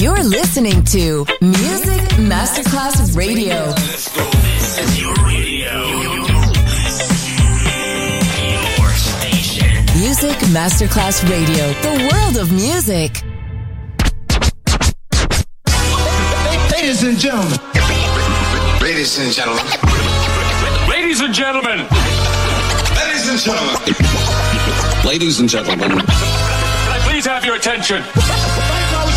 You're listening to Music Masterclass Radio. Let's go. This is your radio. Your station. Music Masterclass Radio. The world of music. Ladies and gentlemen. Ladies and gentlemen. Ladies and gentlemen. Ladies and gentlemen. Ladies and gentlemen. Can I please have your attention?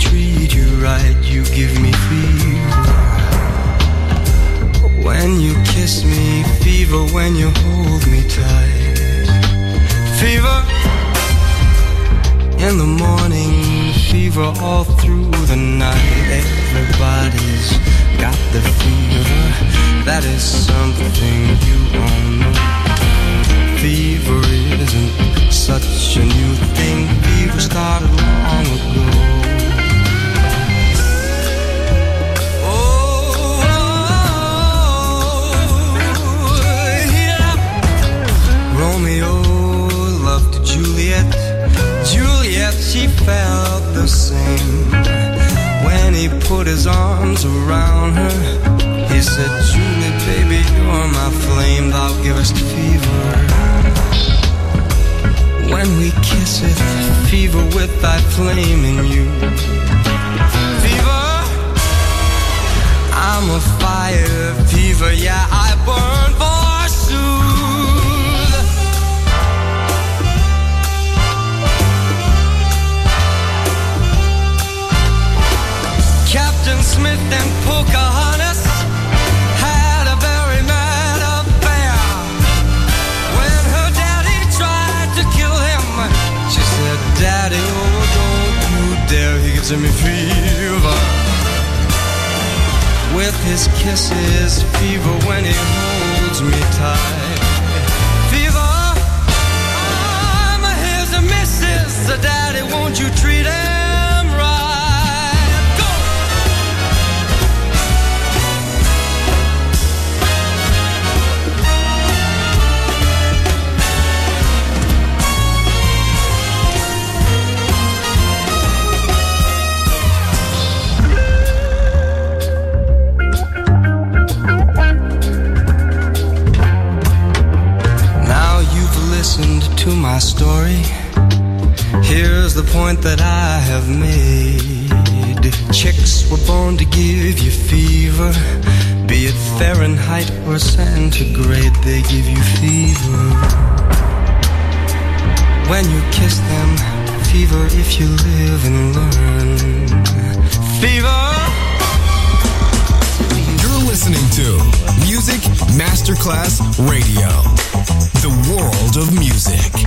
Treat you right, you give me fever. when you kiss me, fever when you hold me tight. Fever in the morning, fever all through the night. Everybody's got the fever, that is something you all know. Fever isn't such a new thing, fever started long ago. Romeo loved Juliet, Juliet, she felt the same. When he put his arms around her, he said, Juliet, baby, you're my flame, thou givest fever. When we kiss it, fever with thy flame in you. Fever, I'm a fire, fever, yeah, I burn forsooth. Smith and Pocahontas had a very mad affair. When her daddy tried to kill him, she said, Daddy, oh, don't you dare, he gives me fever. With his kisses, fever when he holds me tight. Fever, I'm his and Mrs., so Daddy, won't you treat him? To my story, here's the point that I have made. Chicks were born to give you fever, be it Fahrenheit or centigrade, they give you fever. When you kiss them, fever if you live and learn. Fever! You're listening to Music Masterclass Radio. The world of music.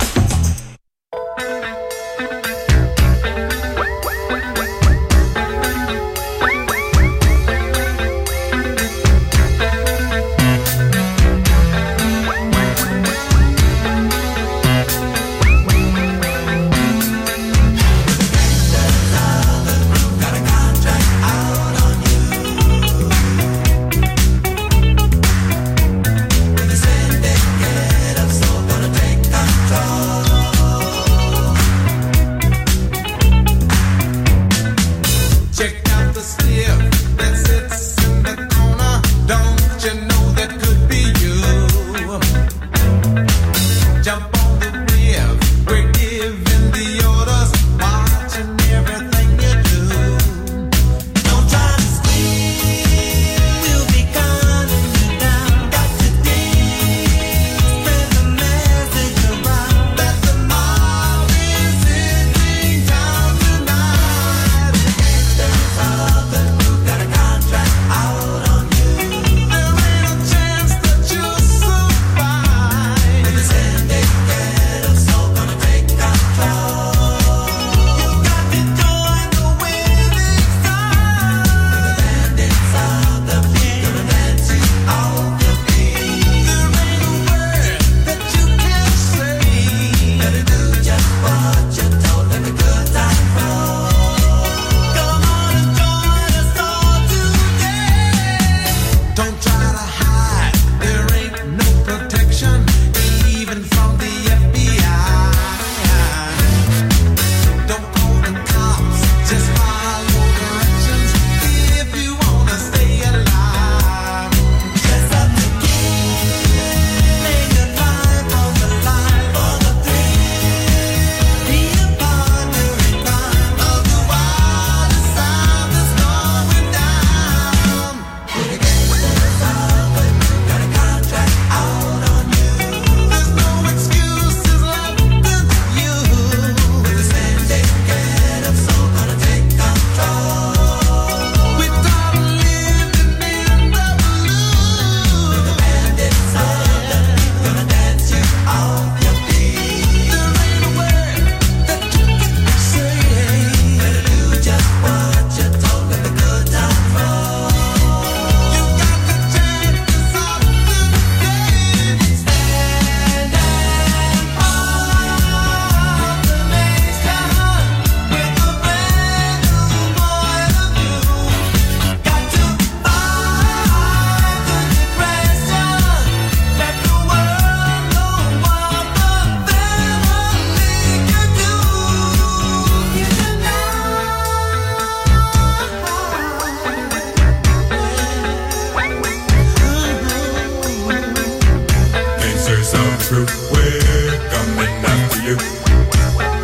group, we're coming after you.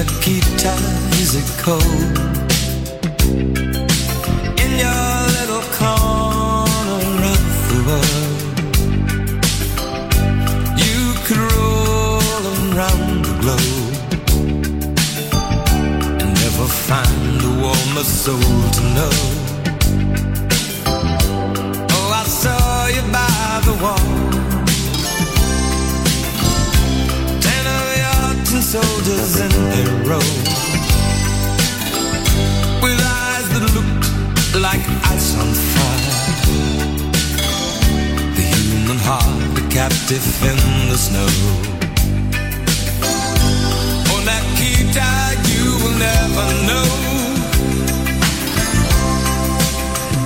Nikita, is it cold? In your little corner of the world, you could roll around the globe and never find a warmer soul to know. Oh, I saw you by the wall, soldiers in their row, with eyes that looked like ice on fire, the human heart a captive in the snow. Oh, Nikita, you will never know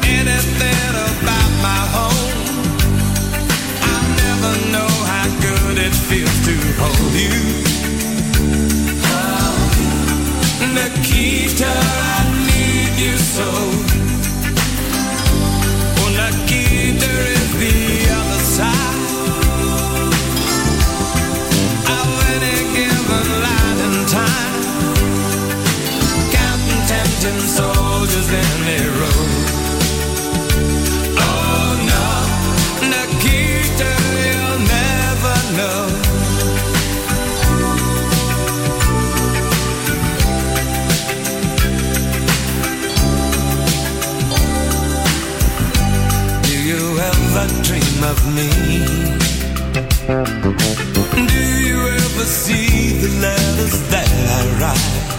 anything about my home. I'll never know how good it feels to hold you, Nikita, I need you so. Oh, Nikita is the other side of any given light and time, counting tempting soldiers in their row. Oh no, Nikita, you'll never know. A dream of me, do you ever see the letters that I write?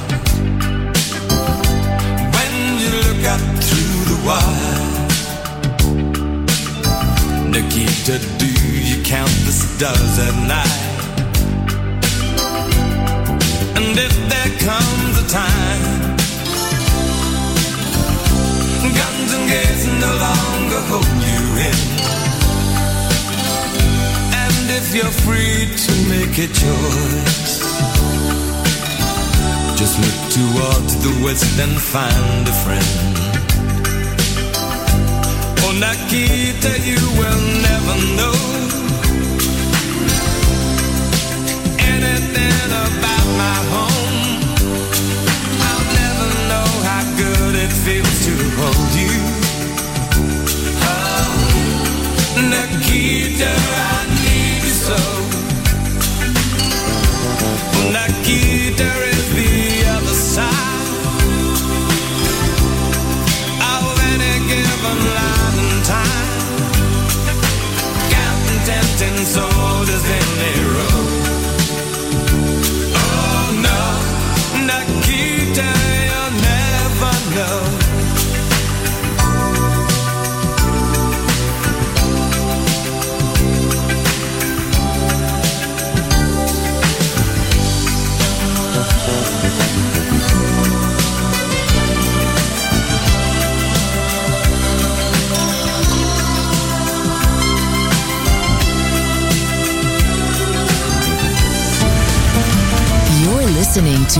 When you look up through the wire, Nikita, do you count the stars at night? And if there comes a time, guns and gates no longer hold you in, if you're free to make a choice, just look towards the west and find a friend. Oh, Nikita, you will never know anything about my home. I'll never know how good it feels to hold you. Oh, Nikita, I so, Nikita is the other side of any given light and time, counting tempting soldiers in their row. Oh no, Nikita, you'll never know. Listening to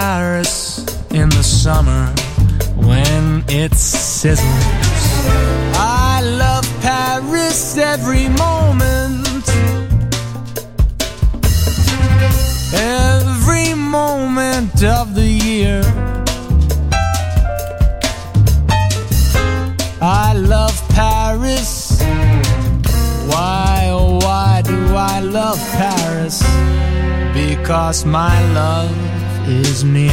Paris in the summer when it sizzles. I love Paris every moment. Every moment of the year. I love Paris. Why, oh why do I love Paris? Because my love is near.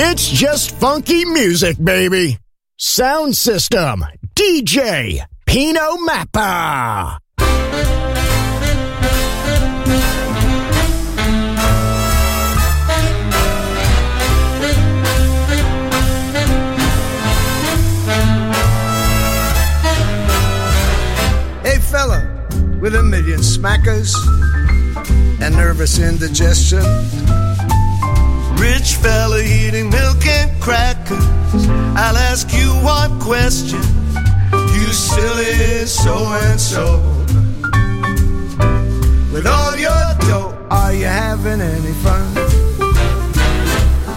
It's just funky music, baby. Sound System, DJ Pino Mappa. Hey, fella with a million smackers and nervous indigestion. Rich fella eating milk and crackers. I'll ask you one question, you silly so-and-so. With all your dough, are you having any fun?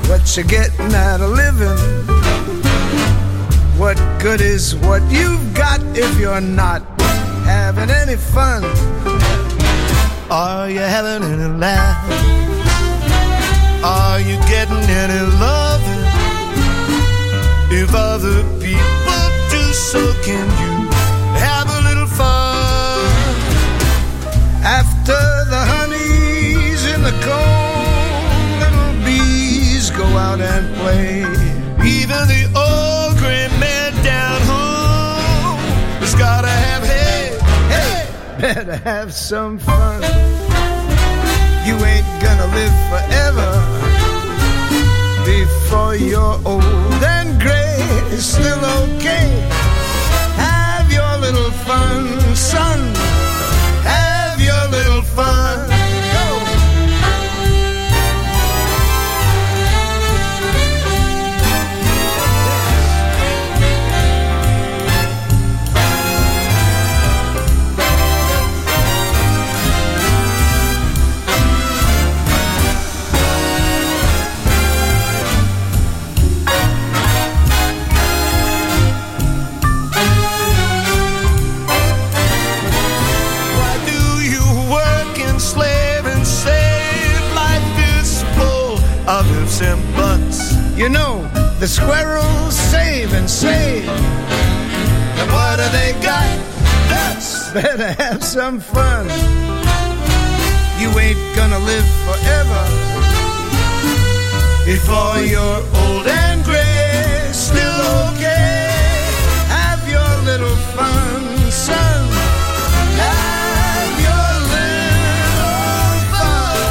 What you getting out of living? What good is what you've got if you're not having any fun? Are you having any laugh? Are you getting any loving? If other people do so, can you have a little fun? After the honey's in the comb, little bees go out and play. Even the old gray man down home has gotta have, hey, hey, better have some fun. You ain't gonna live forever before you're old and gray. It's still okay. Have your little fun, son. Have your little fun. of ifs and buts. You know, the squirrels save and save. And what do they got? That's better have some fun. You ain't gonna live forever. Before you're old and gray, still okay. Have your little fun, son. Have your little fun.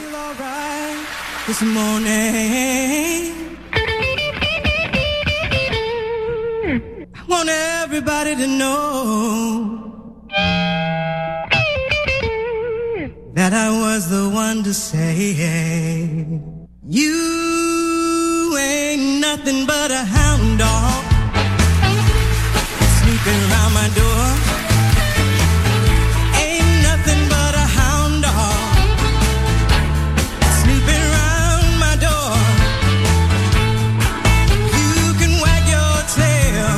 Feel all right this morning. Want everybody to know that I was the one to say, hey, you ain't nothing but a hound dog sneaking around my door. Ain't nothing but a hound dog sneaking around my door. You can wag your tail,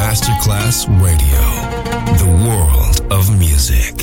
Masterclass Radio, the world of music.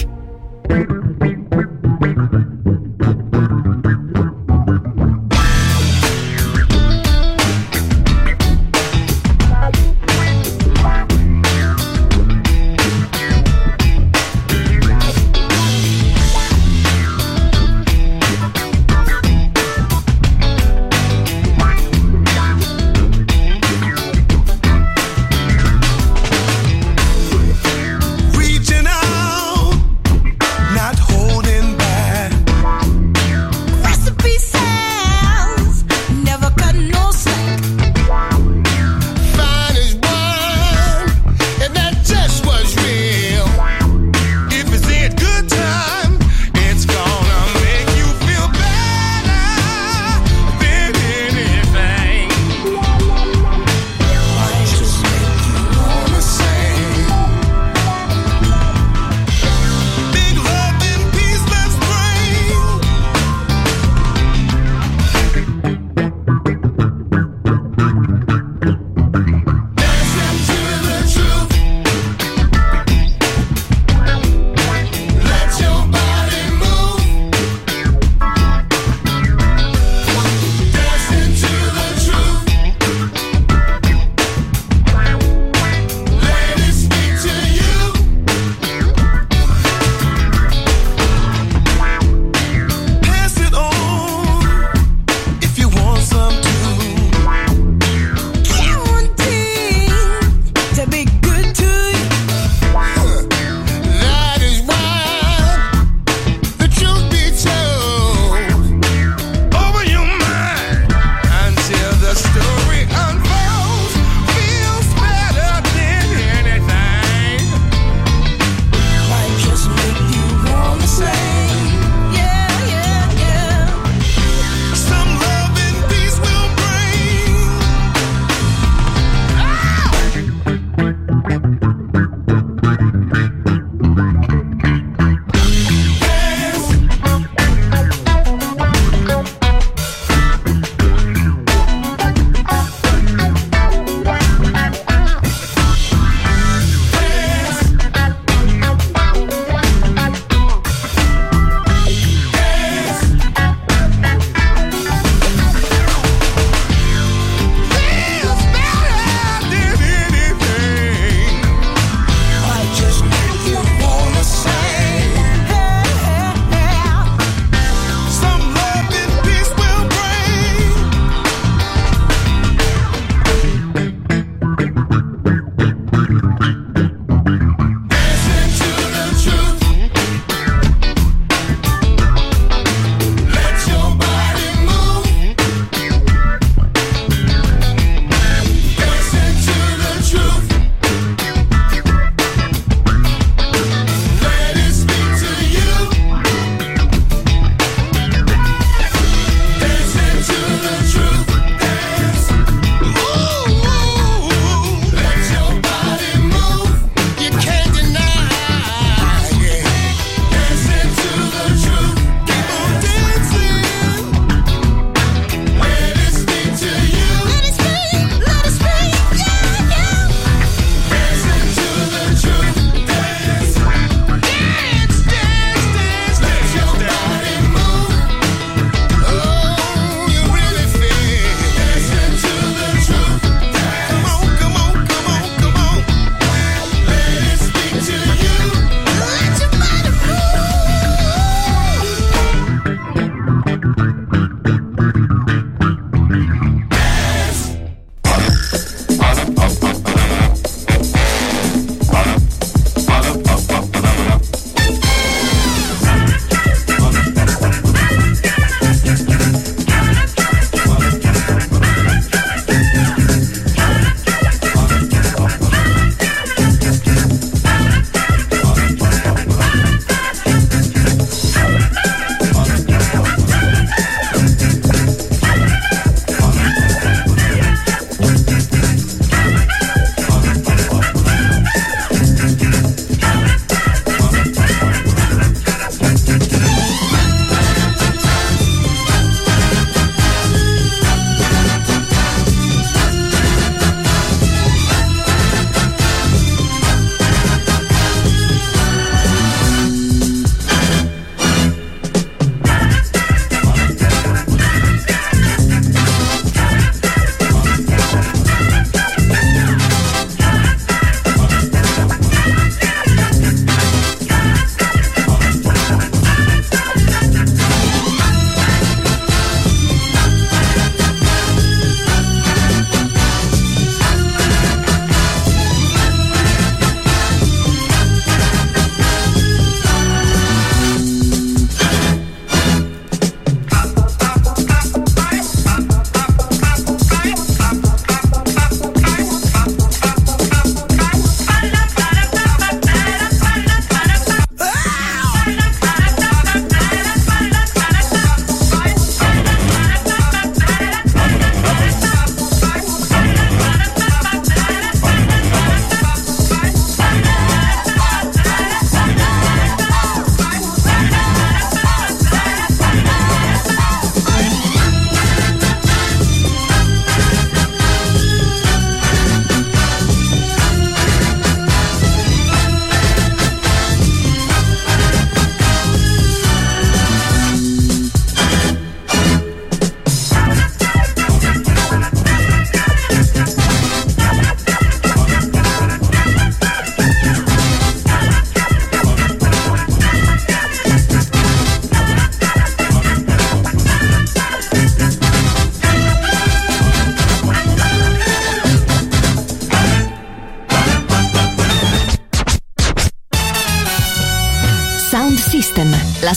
System. La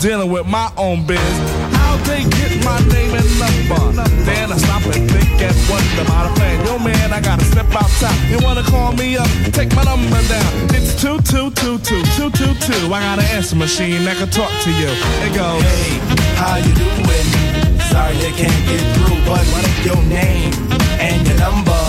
Dealing with my own biz. How they get my name and number? Then I stop and think and wonder. Matter of fact, yo man, I gotta step out top. You wanna call me up? Take my number down. It's 222-2222. I got an answer machine that can talk to you. It goes, hey, how you doing? Sorry I can't get through, but leave your name and your number,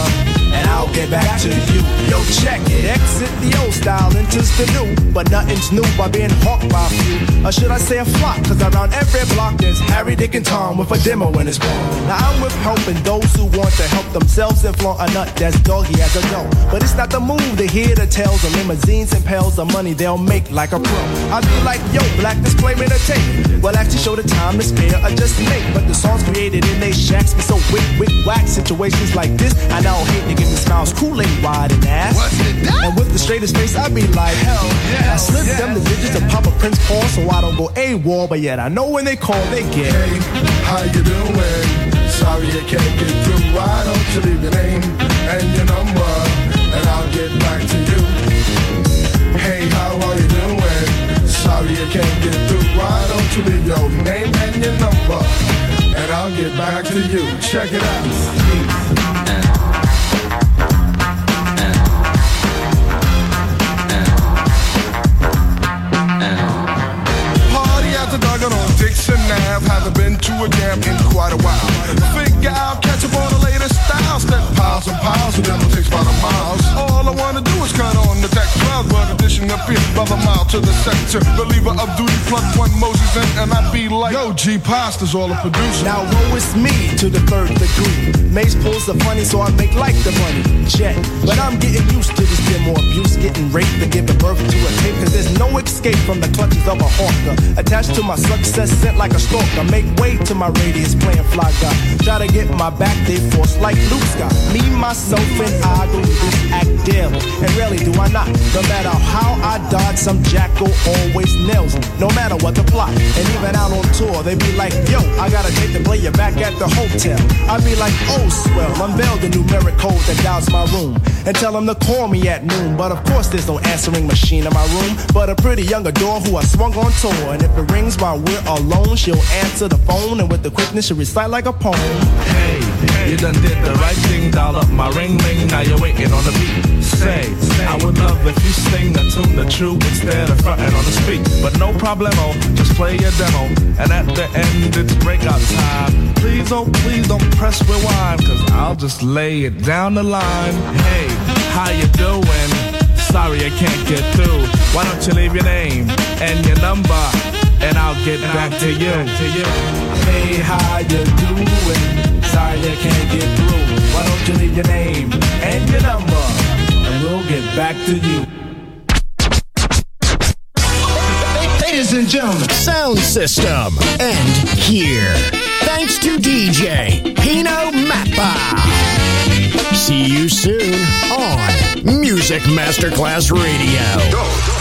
and I'll get back to you. Yo, check it. Exit the old style, enters the new. But nothing's new by being hawked by a few. Or should I say a flock? Cause around every block there's Harry, Dick, and Tom with a demo in his phone. Now I'm with helping those who want to help themselves and flaunt a nut that's doggy as a dough. But it's not the move to hear the tales of limousines and pals of money they'll make like a pro. I'd be like, yo, black display made a tape. Well, actually show the time to spare or just make. But the songs created in they shacks be so wick, whack. Situations like this, I now hate to give me smiles, Kool-Aid wide and ass. What's it done? And with the straightest face, I be like, hell yeah. I slip them the digits and pop a Prince Paul so I don't go AWOL. But yet I know when they call, they get. Hey, how you doing? Sorry I can't get through. Why don't you leave your name and your number, and I'll get back to you. Hey, how are you doing? Sorry I can't get through. Why don't you leave your name and your number, and I'll get back to you. Check it out. Haven't been to a jam in quite a while. Figure out, catch up on the latest styles. Step piles and piles of demo takes by the miles. All I wanna do is cut on the tech cloud. But addition up here by the mile to the sector. Believer of duty, plug one Moses in, and I be like, yo, G Pasta's all a producer. Now woe is me to the third degree. Mace pulls the funny, so I make like the money. Check, but I'm getting used to this demo abuse. Getting raped and giving birth to a tape. Cause there's no escape from the clutches of a hawker. Attached to my success, sent like a stalker. I make way to my radius, playing fly guy. Try to get my back, they force like Luke Scott. Me, myself, and I do this act daily. And rarely do I not. No matter how I dodge, some jackal always nails me. No matter what the plot. And even out on tour, they be like, yo, I gotta take the player back at the hotel. I be like, oh, swell, unveil the numeric code that dials my room. And tell them to call me at noon. But of course, there's no answering machine in my room. But a pretty young adore who I swung on tour. And if it rings while we're alone, she'll answer the phone, and with the quickness she recite like a poem. Hey, hey, you done did the right thing, dial up my ring, now you're waiting on the beat. Say, I would love if you sing the tune, the true, instead of frontin' on the speak. But no problemo, just play your demo, and at the end it's breakout time. Please don't press rewind, cause I'll just lay it down the line. Hey, how you doing? Sorry I can't get through. Why don't you leave your name and your number? And I'll get back to you. Hey, how you doing? Sorry I can't get through. Why don't you leave your name and your number, and we'll get back to you. Ladies and gentlemen, Sound System, end here. Thanks to DJ Pino Mappa. See you soon on Music Masterclass Radio. Go.